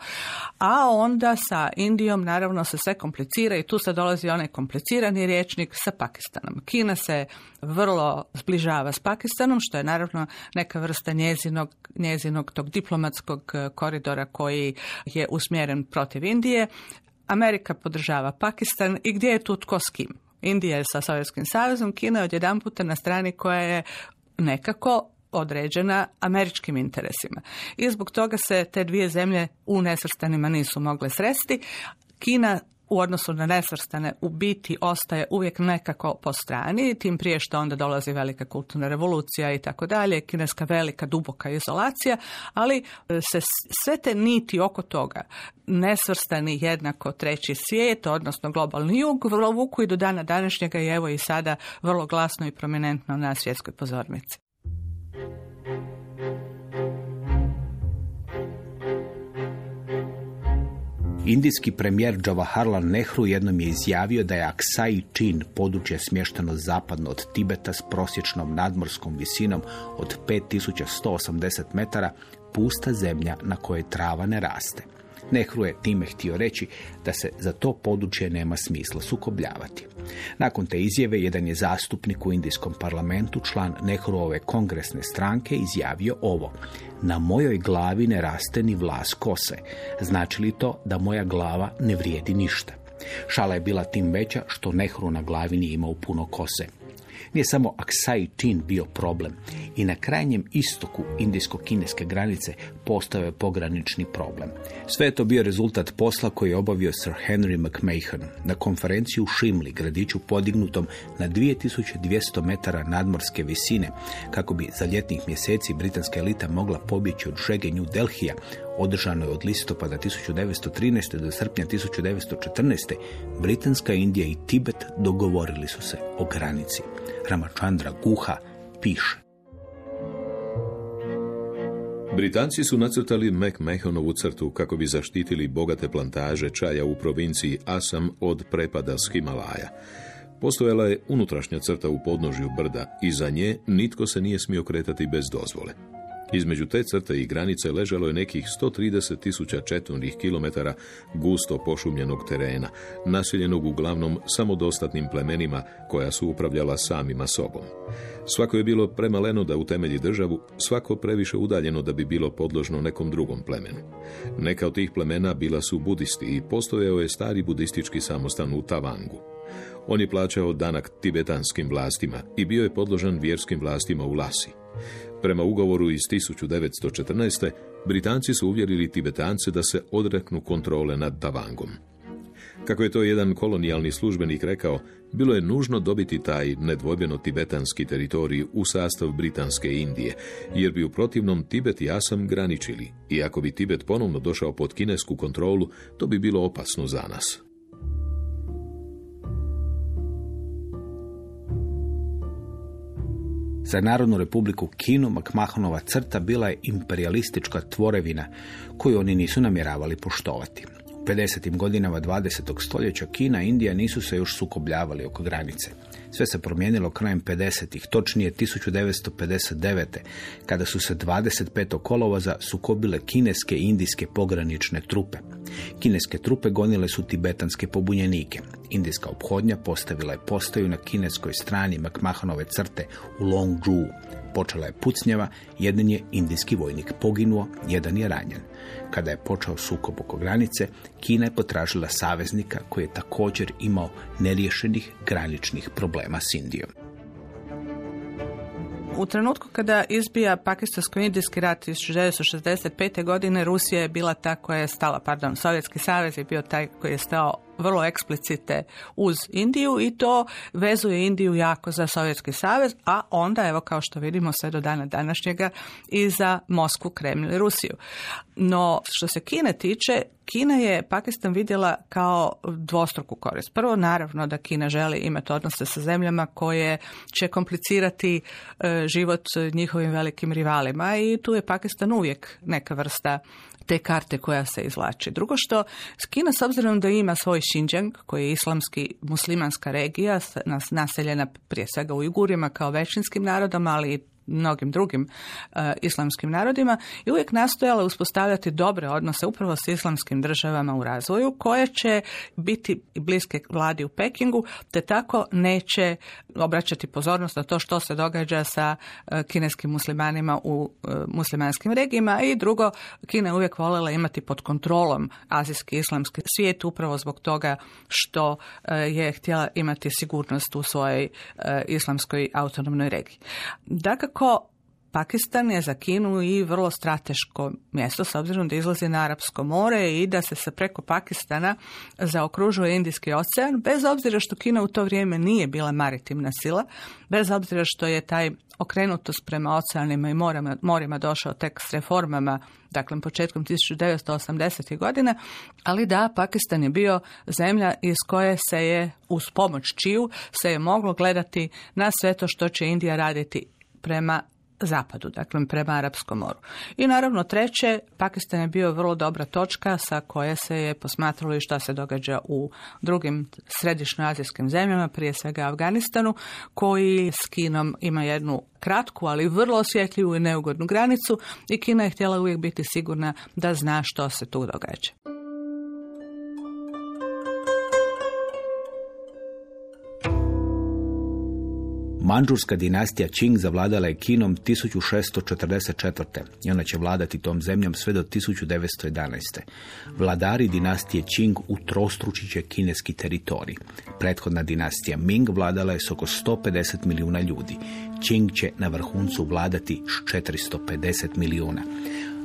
a onda sa Indijom naravno se sve komplicira i tu se dolazi onaj komplicirani rječnik sa Pakistanom. Kina se vrlo zbližava s Pakistanom, što je naravno neka vrsta njezinog, njezinog tog diplomatskog koridora koji je usmjeren protiv Indije. Amerika podržava Pakistan i gdje je tu tko s kim? Indija je sa Sovjetskim savezom, Kina je odjedanputa na strani koja je nekako određena američkim interesima. I zbog toga se te dvije zemlje u nesvrstanima nisu mogle sresti. Kina u odnosu na nesvrstane u biti ostaje uvijek nekako po strani, tim prije što onda dolazi velika kulturna revolucija i tako dalje, kineska velika duboka izolacija, ali se sve te niti oko toga nesvrstani jednako treći svijet, odnosno globalni jug, vrlo vuku i do dana današnjega i evo i sada vrlo glasno i prominentno na svjetskoj pozornici. Indijski premijer Jawaharlal Nehru jednom je izjavio da je Aksai Chin, područje smješteno zapadno od Tibeta s prosječnom nadmorskom visinom od pet tisuća sto osamdeset metara, pusta zemlja na kojoj trava ne raste. Nehru je time htio reći da se za to područje nema smisla sukobljavati. Nakon te izjave, jedan je zastupnik u indijskom parlamentu, član Nehruove kongresne stranke, izjavio ovo: na mojoj glavi ne raste ni vlas kose. Znači li to da moja glava ne vrijedi ništa? Šala je bila tim veća što Nehru na glavi nije imao puno kose. Nije samo Aksai Chin bio problem. I na krajnjem istoku indijsko-kineske granice postao je pogranični problem. Sve je to bio rezultat posla koji je obavio Sir Henry McMahon na konferenciji u Šimli, gradiću podignutom na dvije tisuće dvjesto metara nadmorske visine, kako bi za ljetnih mjeseci britanska elita mogla pobjeći od žege New Delhija, održanoj od listopada tisuću devetsto trinaeste do srpnja tisuću devetsto četrnaeste Britanska Indija i Tibet dogovorili su se o granici. Ramachandra Guha piše: Britanci su nacrtali McMahonovu crtu kako bi zaštitili bogate plantaže čaja u provinciji Asam od prepada s Himalaja. Postojala je unutrašnja crta u podnožju brda i za nje nitko se nije smio kretati bez dozvole. Između te crte i granice ležalo je nekih sto trideset tisuća četvornih kilometara gusto pošumljenog terena, naseljenog uglavnom samodostatnim plemenima koja su upravljala samima sobom. Svako je bilo premaleno da utemelji državu, svako previše udaljeno da bi bilo podložno nekom drugom plemenu. Neka od tih plemena bila su budisti i postojao je stari budistički samostan u Tavangu. On je plaćao danak tibetanskim vlastima i bio je podložan vjerskim vlastima u Lasi. Prema ugovoru iz tisuću devetsto četrnaeste Britanci su uvjerili Tibetance da se odreknu kontrole nad Tavangom. Kako je to jedan kolonijalni službenik rekao, bilo je nužno dobiti taj nedvojbeno tibetanski teritorij u sastav Britanske Indije, jer bi u protivnom Tibet i Asam graničili, i ako bi Tibet ponovno došao pod kinesku kontrolu, to bi bilo opasno za nas. Za Narodnu republiku Kinu McMahonova crta bila je imperialistička tvorevina koju oni nisu namjeravali poštovati. U pedesetim godinama dvadesetog stoljeća Kina i Indija nisu se još sukobljavali oko granice. Sve se promijenilo krajem pedesetih, točnije tisuću devetsto pedeset devete kada su se dvadeset petog kolovoza sukobile kineske i indijske pogranične trupe. Kineske trupe gonile su tibetanske pobunjenike. Indijska ophodnja postavila je postaju na kineskoj strani McMahonove crte u Longzhou. Počela je pucnjava, jedan je indijski vojnik poginuo, jedan je ranjen. Kada je počeo sukob oko granice, Kina je potražila saveznika koji je također imao neriješenih graničnih problema s Indijom. U trenutku kada izbija Pakistansko-Indijski rat iz hiljadu devetsto šezdeset pete. godine, Rusija je bila ta koja je stala, pardon, Sovjetski savez je bio taj koji je stao vrlo eksplicite uz Indiju i to vezuje Indiju jako za Sovjetski savez, a onda, evo kao što vidimo sve do dana današnjega, i za Moskvu, Kremlj i Rusiju. No, što se Kine tiče, Kina je Pakistan vidjela kao dvostruku korist. Prvo, naravno da Kina želi imati odnose sa zemljama koje će komplicirati e, život njihovim velikim rivalima i tu je Pakistan uvijek neka vrsta te karte koja se izvlači. Drugo što, Kina, s obzirom da ima svoj Xinjiang, koji je islamski muslimanska regija, naseljena prije svega Ujgurima kao većinskim narodom, ali i mnogim drugim e, islamskim narodima, i uvijek nastojala uspostavljati dobre odnose upravo s islamskim državama u razvoju, koje će biti bliske vladi u Pekingu, te tako neće obraćati pozornost na to što se događa sa e, kineskim muslimanima u e, muslimanskim regijima. I drugo, Kina je uvijek voljela imati pod kontrolom azijski islamski svijet upravo zbog toga što e, je htjela imati sigurnost u svojoj e, islamskoj autonomnoj regiji. Dakle, Ko Pakistan je za Kinu i vrlo strateško mjesto, s obzirom da izlazi na Arapsko more i da se, se preko Pakistana zaokružuje Indijski ocean, bez obzira što Kina u to vrijeme nije bila maritimna sila, bez obzira što je taj okrenutost prema oceanima i morama, morima došao tek s reformama, dakle početkom tisuću devetsto osamdesetih. godina, ali da, Pakistan je bio zemlja iz koje se je, uz pomoć čiju, se je moglo gledati na sve to što će Indija raditi prema zapadu, dakle prema Arapskom moru. I naravno treće, Pakistan je bio vrlo dobra točka sa koje se je posmatralo i šta se događa u drugim središnjoazijskim zemljama, prije svega Afganistanu, koji s Kinom ima jednu kratku, ali vrlo osjetljivu i neugodnu granicu i Kina je htjela uvijek biti sigurna da zna što se tu događa. Manđurska dinastija Qing zavladala je Kinom tisuću šesto četrdeset četvrte. i ona će vladati tom zemljom sve do tisuću devetsto jedanaeste. Vladari dinastije Qing utrostručit će kineski teritorij. Prethodna dinastija Ming vladala je s oko sto pedeset milijuna ljudi. Qing će na vrhuncu vladati s četiristo pedeset milijuna.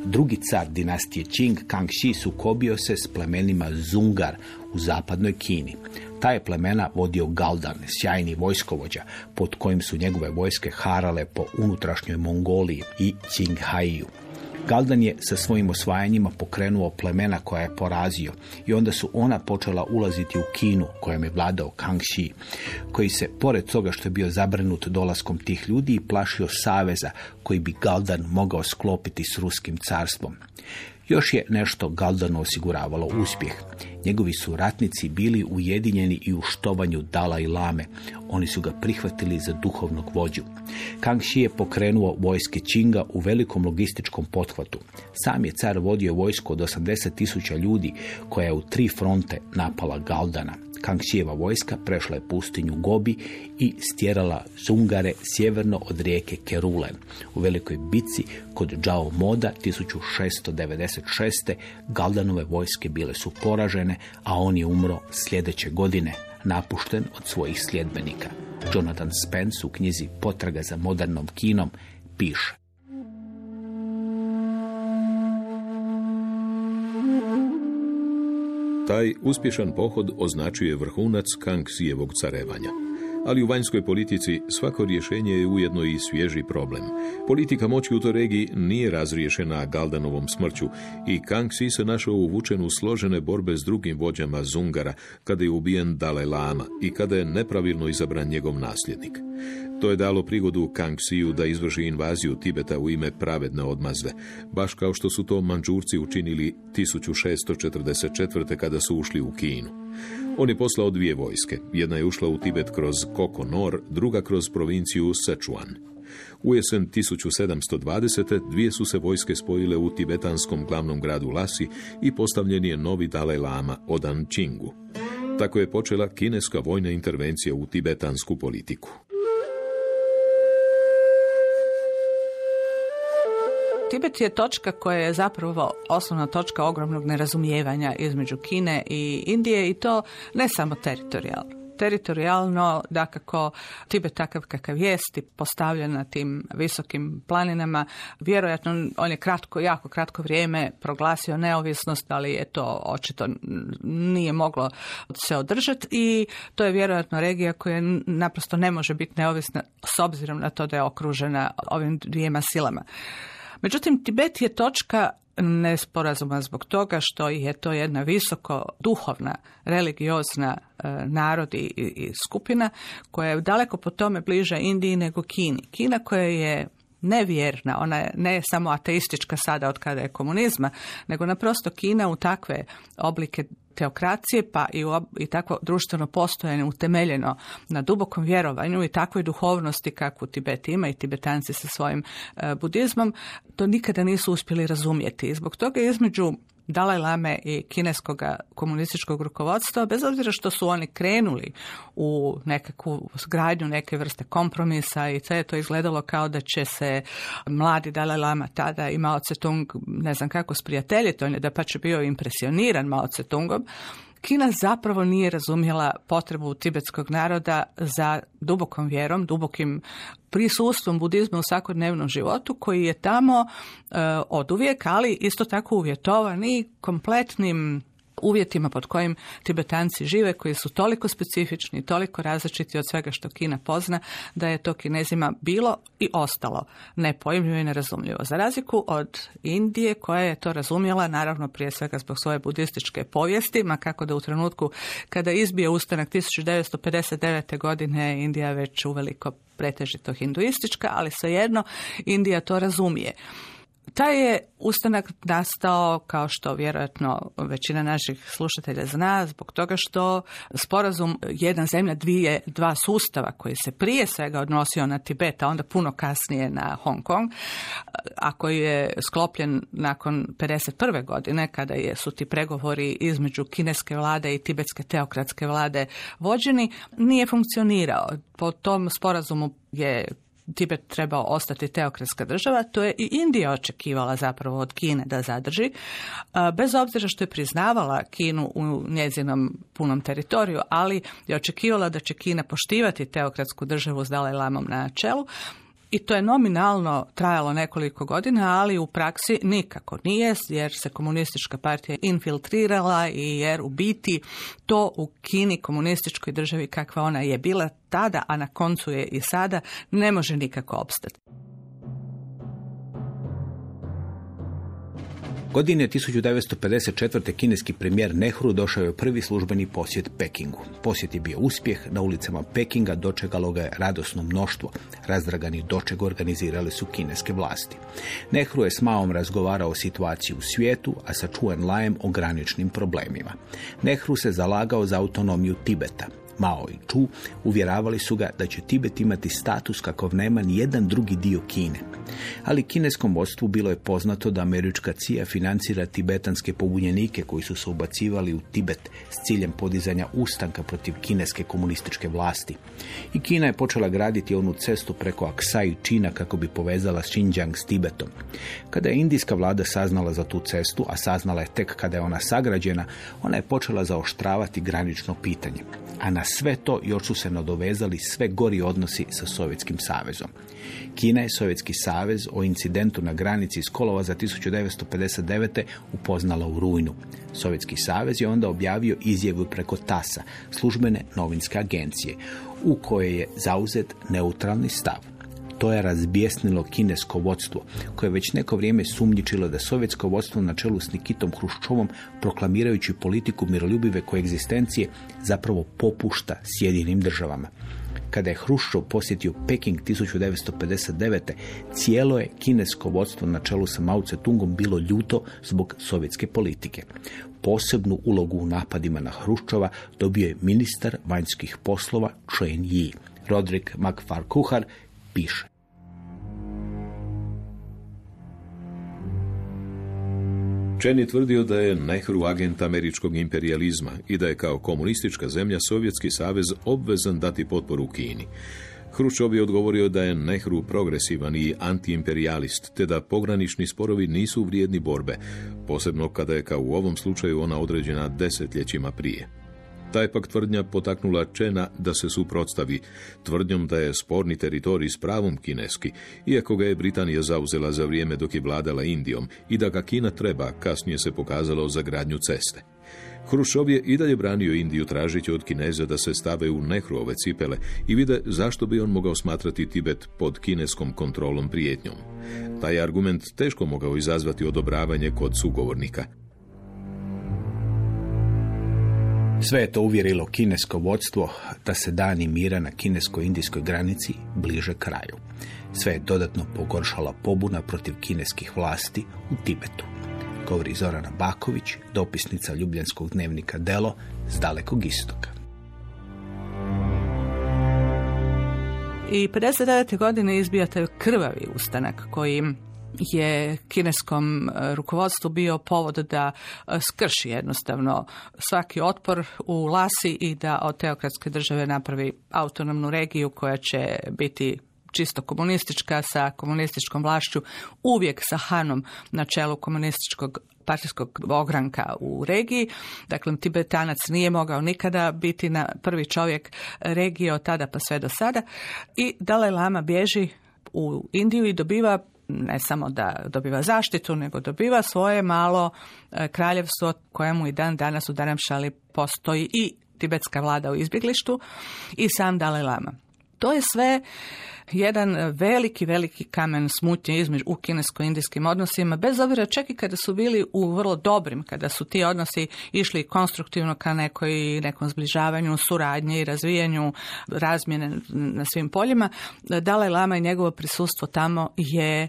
Drugi car dinastije Qing, Kangxi, sukobio se s plemenima Zungar u zapadnoj Kini. Ta je plemena vodio Galdan, sjajni vojskovođa, pod kojim su njegove vojske harale po unutrašnjoj Mongoliji i Qinghaiju. Galdan je sa svojim osvajanjima pokrenuo plemena koja je porazio i onda su ona počela ulaziti u Kinu kojom je vladao Kangxi, koji se, pored toga što je bio zabrinut dolaskom tih ljudi, i plašio saveza koji bi Galdan mogao sklopiti s Ruskim carstvom. Još je nešto Galdanu osiguravalo uspjeh. Njegovi su ratnici bili ujedinjeni i u štovanju Dalaj Lame. Oni su ga prihvatili za duhovnog vođu. Kangxi je pokrenuo vojske Qinga u velikom logističkom pothvatu. Sam je car vodio vojsku od osamdeset tisuća ljudi koja je u tri fronte napala Galdana. Kangxijeva vojska prešla je pustinju Gobi i stjerala Zungare sjeverno od rijeke Kerulen. U velikoj bitci kod Džao Moda tisuću šesto devedeset šeste. Galdanove vojske bile su poražene, a on je umro sljedeće godine, napušten od svojih sljedbenika. Jonathan Spence u knjizi Potraga za modernom Kinom piše: taj uspješan pohod označuje vrhunac Kangxijevog carevanja. Ali u vanjskoj politici svako rješenje je ujedno i svježi problem. Politika moći u toj regiji nije razriješena Galdanovom smrću i Kangxi se našao uvučen u složene borbe s drugim vođama Zungara kada je ubijen Dalaj Lama i kada je nepravilno izabran njegov nasljednik. To je dalo prigodu Kangxiju da izvrši invaziju Tibeta u ime pravedne odmazde, baš kao što su to Manđurci učinili tisuću šesto četrdeset četvrte. kada su ušli u Kinu. On je poslao dvije vojske, jedna je ušla u Tibet kroz Kokonor, druga kroz provinciju Sichuan. U jesen tisuću sedamsto dvadesete. dvije su se vojske spojile u tibetanskom glavnom gradu Lasi i postavljen je novi Dalaj Lama odan Čingu. Tako je počela kineska vojna intervencija u tibetansku politiku. Tibet je točka koja je zapravo osnovna točka ogromnog nerazumijevanja između Kine i Indije, i to ne samo teritorijalno. Teritorijalno, dakako, Tibet takav kakav jest i postavljen na tim visokim planinama. Vjerojatno on je kratko, jako kratko vrijeme proglasio neovisnost, ali je to očito nije moglo se održati, i to je vjerojatno regija koja naprosto ne može biti neovisna s obzirom na to da je okružena ovim dvijema silama. Međutim, Tibet je točka nesporazuma zbog toga što je to jedna visoko duhovna, religiozna e, narod i, i skupina koja je daleko po tome bliža Indiji nego Kini. Kina koja je nevjerna, ona je ne samo ateistička sada od kada je komunizma, nego naprosto Kina u takve oblike teokracije pa i, u, i takvo društveno postojanje utemeljeno na dubokom vjerovanju i takvoj duhovnosti kakvu Tibet ima i Tibetanci sa svojim e, budizmom, to nikada nisu uspjeli razumjeti. I zbog toga između Dalaj Lame i kineskog komunističkog rukovodstva, bez obzira što su oni krenuli u nekakvu zgradnju neke vrste kompromisa i sve je to izgledalo kao da će se mladi Dalaj Lama tada i Mao Zedong, ne znam kako, sprijateljiti, on je da pa će bio impresioniran Mao Zedongom, Kina zapravo nije razumjela potrebu tibetskog naroda za dubokom vjerom, dubokim prisustvom budizma u svakodnevnom životu koji je tamo e, oduvijek, ali isto tako uvjetovan i kompletnim uvjetima pod kojim Tibetanci žive, koji su toliko specifični, toliko različiti od svega što Kina pozna, da je to Kinezima bilo i ostalo nepojmljivo i nerazumljivo. Za razliku od Indije, koja je to razumjela, naravno prije svega zbog svoje budističke povijesti, ma kako da u trenutku kada izbije ustanak tisuću devetsto pedeset devete. godine Indija već uveliko pretežito hinduistička, ali svejedno Indija to razumije. Taj je ustanak nastao, kao što vjerojatno većina naših slušatelja zna, zbog toga što sporazum jedna zemlja, dvije, dva sustava koji se prije svega odnosio na Tibet, a onda puno kasnije na Hong Kong, a koji je sklopljen nakon pedeset prve. godine kada su ti pregovori između kineske vlade i tibetske teokratske vlade vođeni, nije funkcionirao. Po tom sporazumu je Tibet trebao ostati teokratska država, to je i Indija očekivala zapravo od Kine da zadrži, bez obzira što je priznavala Kinu u njezinom punom teritoriju, ali je očekivala da će Kina poštivati teokratsku državu s Dalaj Lamom na čelu. I to je nominalno trajalo nekoliko godina, ali u praksi nikako nije, jer se komunistička partija infiltrirala i jer u biti to u Kini, komunističkoj državi kakva ona je bila tada, a na koncu je i sada, ne može nikako opstati. Godine tisuću devetsto pedeset četvrte. kineski premijer Nehru došao je prvi službeni posjet Pekingu. Posjet je bio uspjeh, na ulicama Pekinga dočekalo ga je radosno mnoštvo. Razdragani doček organizirale su kineske vlasti. Nehru je s Maom razgovarao o situaciji u svijetu, a sa Zhou Enlaiem o graničnim problemima. Nehru se zalagao za autonomiju Tibeta. Mao i Zhu uvjeravali su ga da će Tibet imati status kakav nema ni jedan drugi dio Kine. Ali kineskom vodstvu bilo je poznato da američka C I A financira tibetanske pobunjenike koji su se ubacivali u Tibet s ciljem podizanja ustanka protiv kineske komunističke vlasti. I Kina je počela graditi onu cestu preko Aksai Čina kako bi povezala Xinjiang s Tibetom. Kada je indijska vlada saznala za tu cestu, a saznala je tek kada je ona sagrađena, ona je počela zaoštravati granično pitanje. A na sve to još su se nadovezali sve gori odnosi sa Sovjetskim savezom. Kina je Sovjetski savez o incidentu na granici iz kolovoza tisuću devetsto pedeset devete. upoznala u rujnu. Sovjetski savez je onda objavio izjavu preko Tasa, službene novinske agencije, u kojoj je zauzet neutralni stav. To je razbjesnilo kinesko vodstvo, koje je već neko vrijeme sumnjičilo da sovjetsko vodstvo na čelu s Nikitom Hruščovom, proklamirajući politiku miroljubive koegzistencije, zapravo popušta Sjedinim državama. Kada je Hruščov posjetio Peking tisuću devetsto pedeset devete. cijelo je kinesko vodstvo na čelu sa Mao Zedongom bilo ljuto zbog sovjetske politike. Posebnu ulogu u napadima na Hruščova dobio je ministar vanjskih poslova Chen Yi. Rodrik McFarquhar piše: Chen je tvrdio da je Nehru agent američkog imperijalizma i da je kao komunistička zemlja Sovjetski savez obvezan dati potporu Kini. Hruščov je odgovorio da je Nehru progresivan i antiimperijalist, te da pogranični sporovi nisu vrijedni borbe, posebno kada je kao u ovom slučaju ona određena desetljećima prije. Ta je pak tvrdnja potaknula Chena da se suprotstavi tvrdnjom da je sporni teritorij s pravom kineski, iako ga je Britanija zauzela za vrijeme dok je vladala Indijom i da ga Kina treba, kasnije se pokazalo za gradnju ceste. Hruščov je i dalje branio Indiju tražeći od Kineza da se stave u Nehruove cipele i vide zašto bi on mogao smatrati Tibet pod kineskom kontrolom prijetnjom. Taj argument teško mogao izazvati odobravanje kod sugovornika. Sve je to uvjerilo kinesko vodstvo da se dani mira na kinesko-indijskoj granici bliže kraju. Sve je dodatno pogoršala pobuna protiv kineskih vlasti u Tibetu, govori Zorana Baković, dopisnica Ljubljanskog dnevnika Delo s Dalekog istoka. I pedeset devete godine izbija taj krvavi ustanak koji je kineskom rukovodstvu bio povod da skrši jednostavno svaki otpor u Lasi i da od teokratske države napravi autonomnu regiju koja će biti čisto komunistička, sa komunističkom vlašću, uvijek sa Hanom na čelu komunističkog partijskog ogranka u regiji. Dakle, Tibetanac nije mogao nikada biti na prvi čovjek regije od tada pa sve do sada. I Dalaj Lama bježi u Indiju i dobiva, ne samo da dobiva zaštitu, nego dobiva svoje malo kraljevstvo kojemu i dan danas u Dharamšali postoji i tibetska vlada u izbjeglištu i sam Dalaj Lama. To je sve jedan veliki, veliki kamen smutnje između u kinesko-indijskim odnosima, bez obzira čak i kada su bili u vrlo dobrim, kada su ti odnosi išli konstruktivno ka nekoj, nekom zbližavanju, suradnji i razvijanju razmjene na svim poljima. Dalaj Lama i njegovo prisustvo tamo je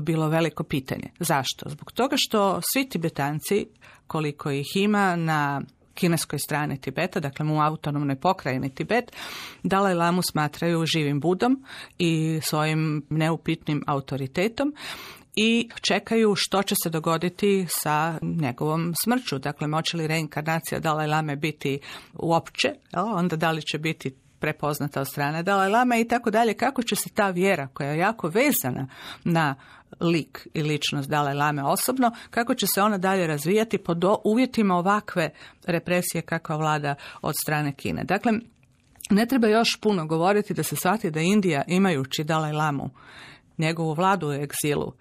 bilo veliko pitanje. Zašto? Zbog toga što svi Tibetanci, koliko ih ima na kineskoj strani Tibeta, dakle mu autonomnoj pokrajini Tibet, Dalaj Lamu smatraju živim Budom i svojim neupitnim autoritetom i čekaju što će se dogoditi sa njegovom smrću. Dakle, moće li reinkarnacija Dalaj Lame biti uopće, onda da li će biti prepoznata od strane Dalaj Lame i tako dalje, kako će se ta vjera koja je jako vezana na lik i ličnost Dalaj Lame osobno, kako će se ona dalje razvijati pod uvjetima ovakve represije kakva vlada od strane Kine. Dakle, ne treba još puno govoriti da se shvati da Indija, imajući Dalaj Lamu, njegovu vladu u egzilu,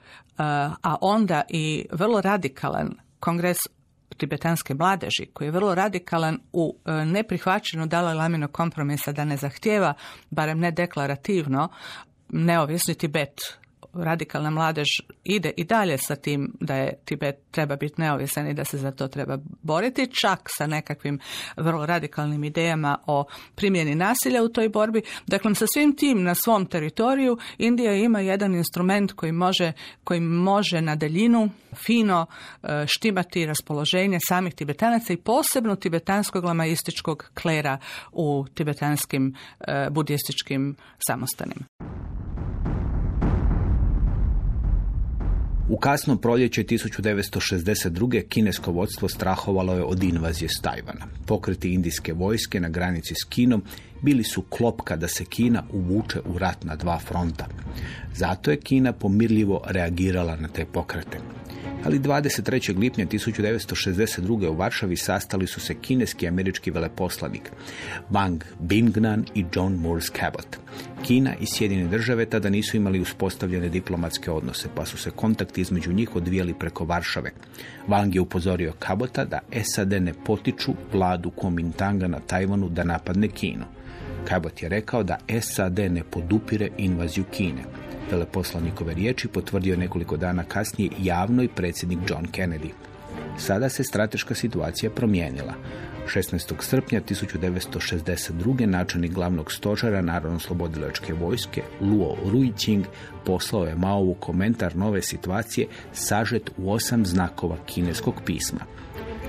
a onda i vrlo radikalan kongres tibetanske mladeži, koji je vrlo radikalan u neprihvaćenju Dalaj Laminog kompromisa da ne zahtijeva, barem ne deklarativno, neovisni Tibet. Radikalna mladež ide i dalje sa tim da je Tibet treba biti neovisan i da se za to treba boriti, čak sa nekakvim vrlo radikalnim idejama o primjeni nasilja u toj borbi. Dakle, sa svim tim na svom teritoriju Indija ima jedan instrument koji može, koji može na daljinu fino štimati raspoloženje samih Tibetanaca i posebno tibetanskog lamaističkog klera u tibetanskim budističkim samostanima. U kasno proljeće tisuću devetsto šezdeset druge kinesko vodstvo strahovalo je od invazije s Tajvana. Pokreti indijske vojske na granici s Kinom bili su klopka da se Kina uvuče u rat na dva fronta. Zato je Kina pomirljivo reagirala na te pokrete. Ali dvadeset trećeg lipnja tisuću devetsto šezdeset druge u Varšavi sastali su se kineski i američki veleposlanik Bang Bingnan i John Moores Cabot. Kina i Sjedinjene Države tada nisu imali uspostavljene diplomatske odnose, pa su se kontakti između njih odvijali preko Varšave. Wang je upozorio Cabota da S A D ne potiču vladu Kuomintanga na Tajvanu da napadne Kinu. Cabot je rekao da S A D ne podupire invaziju Kine. Veleposlanikove riječi potvrdio nekoliko dana kasnije javno i predsjednik John Kennedy. Sada se strateška situacija promijenila. šesnaestog srpnja tisuću devetsto šezdeset druge načelnik glavnog stožera Narodnooslobodilačke vojske Luo Ruiqing poslao je Maovu komentar nove situacije sažet u osam znakova kineskog pisma.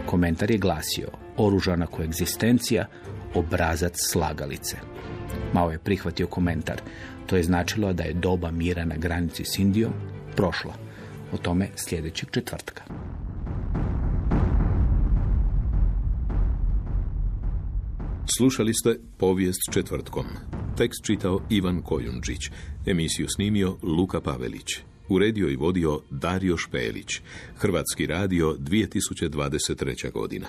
Komentar je glasio: oružana koegzistencija, obrazac slagalice. Mao je prihvatio komentar. To je značilo da je doba mira na granici s Indijom prošla. O tome sljedećeg četvrtka. Slušali ste Povijest četvrtkom. Tekst čitao Ivan Kojundžić. Emisiju snimio Luka Pavelić. Uredio i vodio Dario Špelić. Hrvatski radio dvije tisuće dvadeset treća godina.